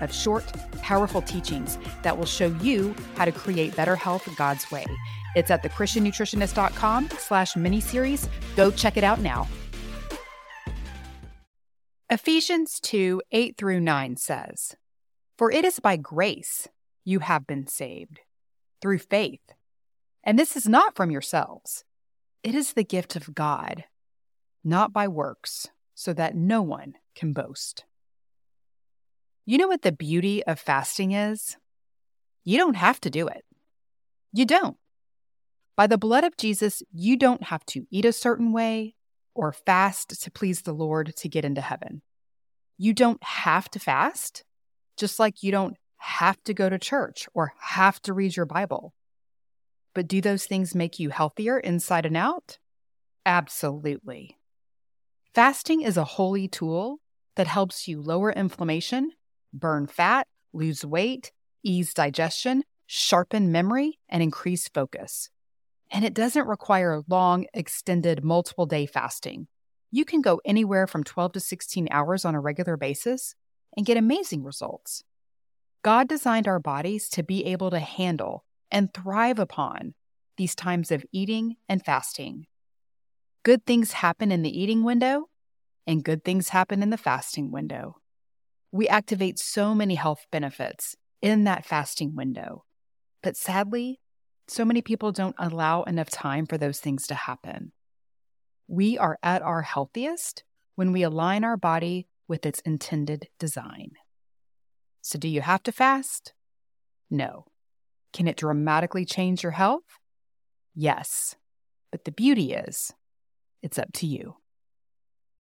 of short, powerful teachings that will show you how to create better health God's way. It's at thechristiannutritionist.com/mini-series. Go check it out now. Ephesians 2:8-9 says, "For it is by grace you have been saved, through faith. And this is not from yourselves. It is the gift of God, not by works, so that no one can boast." You know what the beauty of fasting is? You don't have to do it. You don't. By the blood of Jesus, you don't have to eat a certain way or fast to please the Lord to get into heaven. You don't have to fast, just like you don't have to go to church or have to read your Bible. But do those things make you healthier inside and out? Absolutely. Fasting is a holy tool that helps you lower inflammation, burn fat, lose weight, ease digestion, sharpen memory, and increase focus. And it doesn't require long, extended, multiple-day fasting. You can go anywhere from 12 to 16 hours on a regular basis and get amazing results. God designed our bodies to be able to handle and thrive upon these times of eating and fasting. Good things happen in the eating window, and good things happen in the fasting window. We activate so many health benefits in that fasting window. But sadly, so many people don't allow enough time for those things to happen. We are at our healthiest when we align our body with its intended design. So do you have to fast? No. Can it dramatically change your health? Yes. But the beauty is, it's up to you.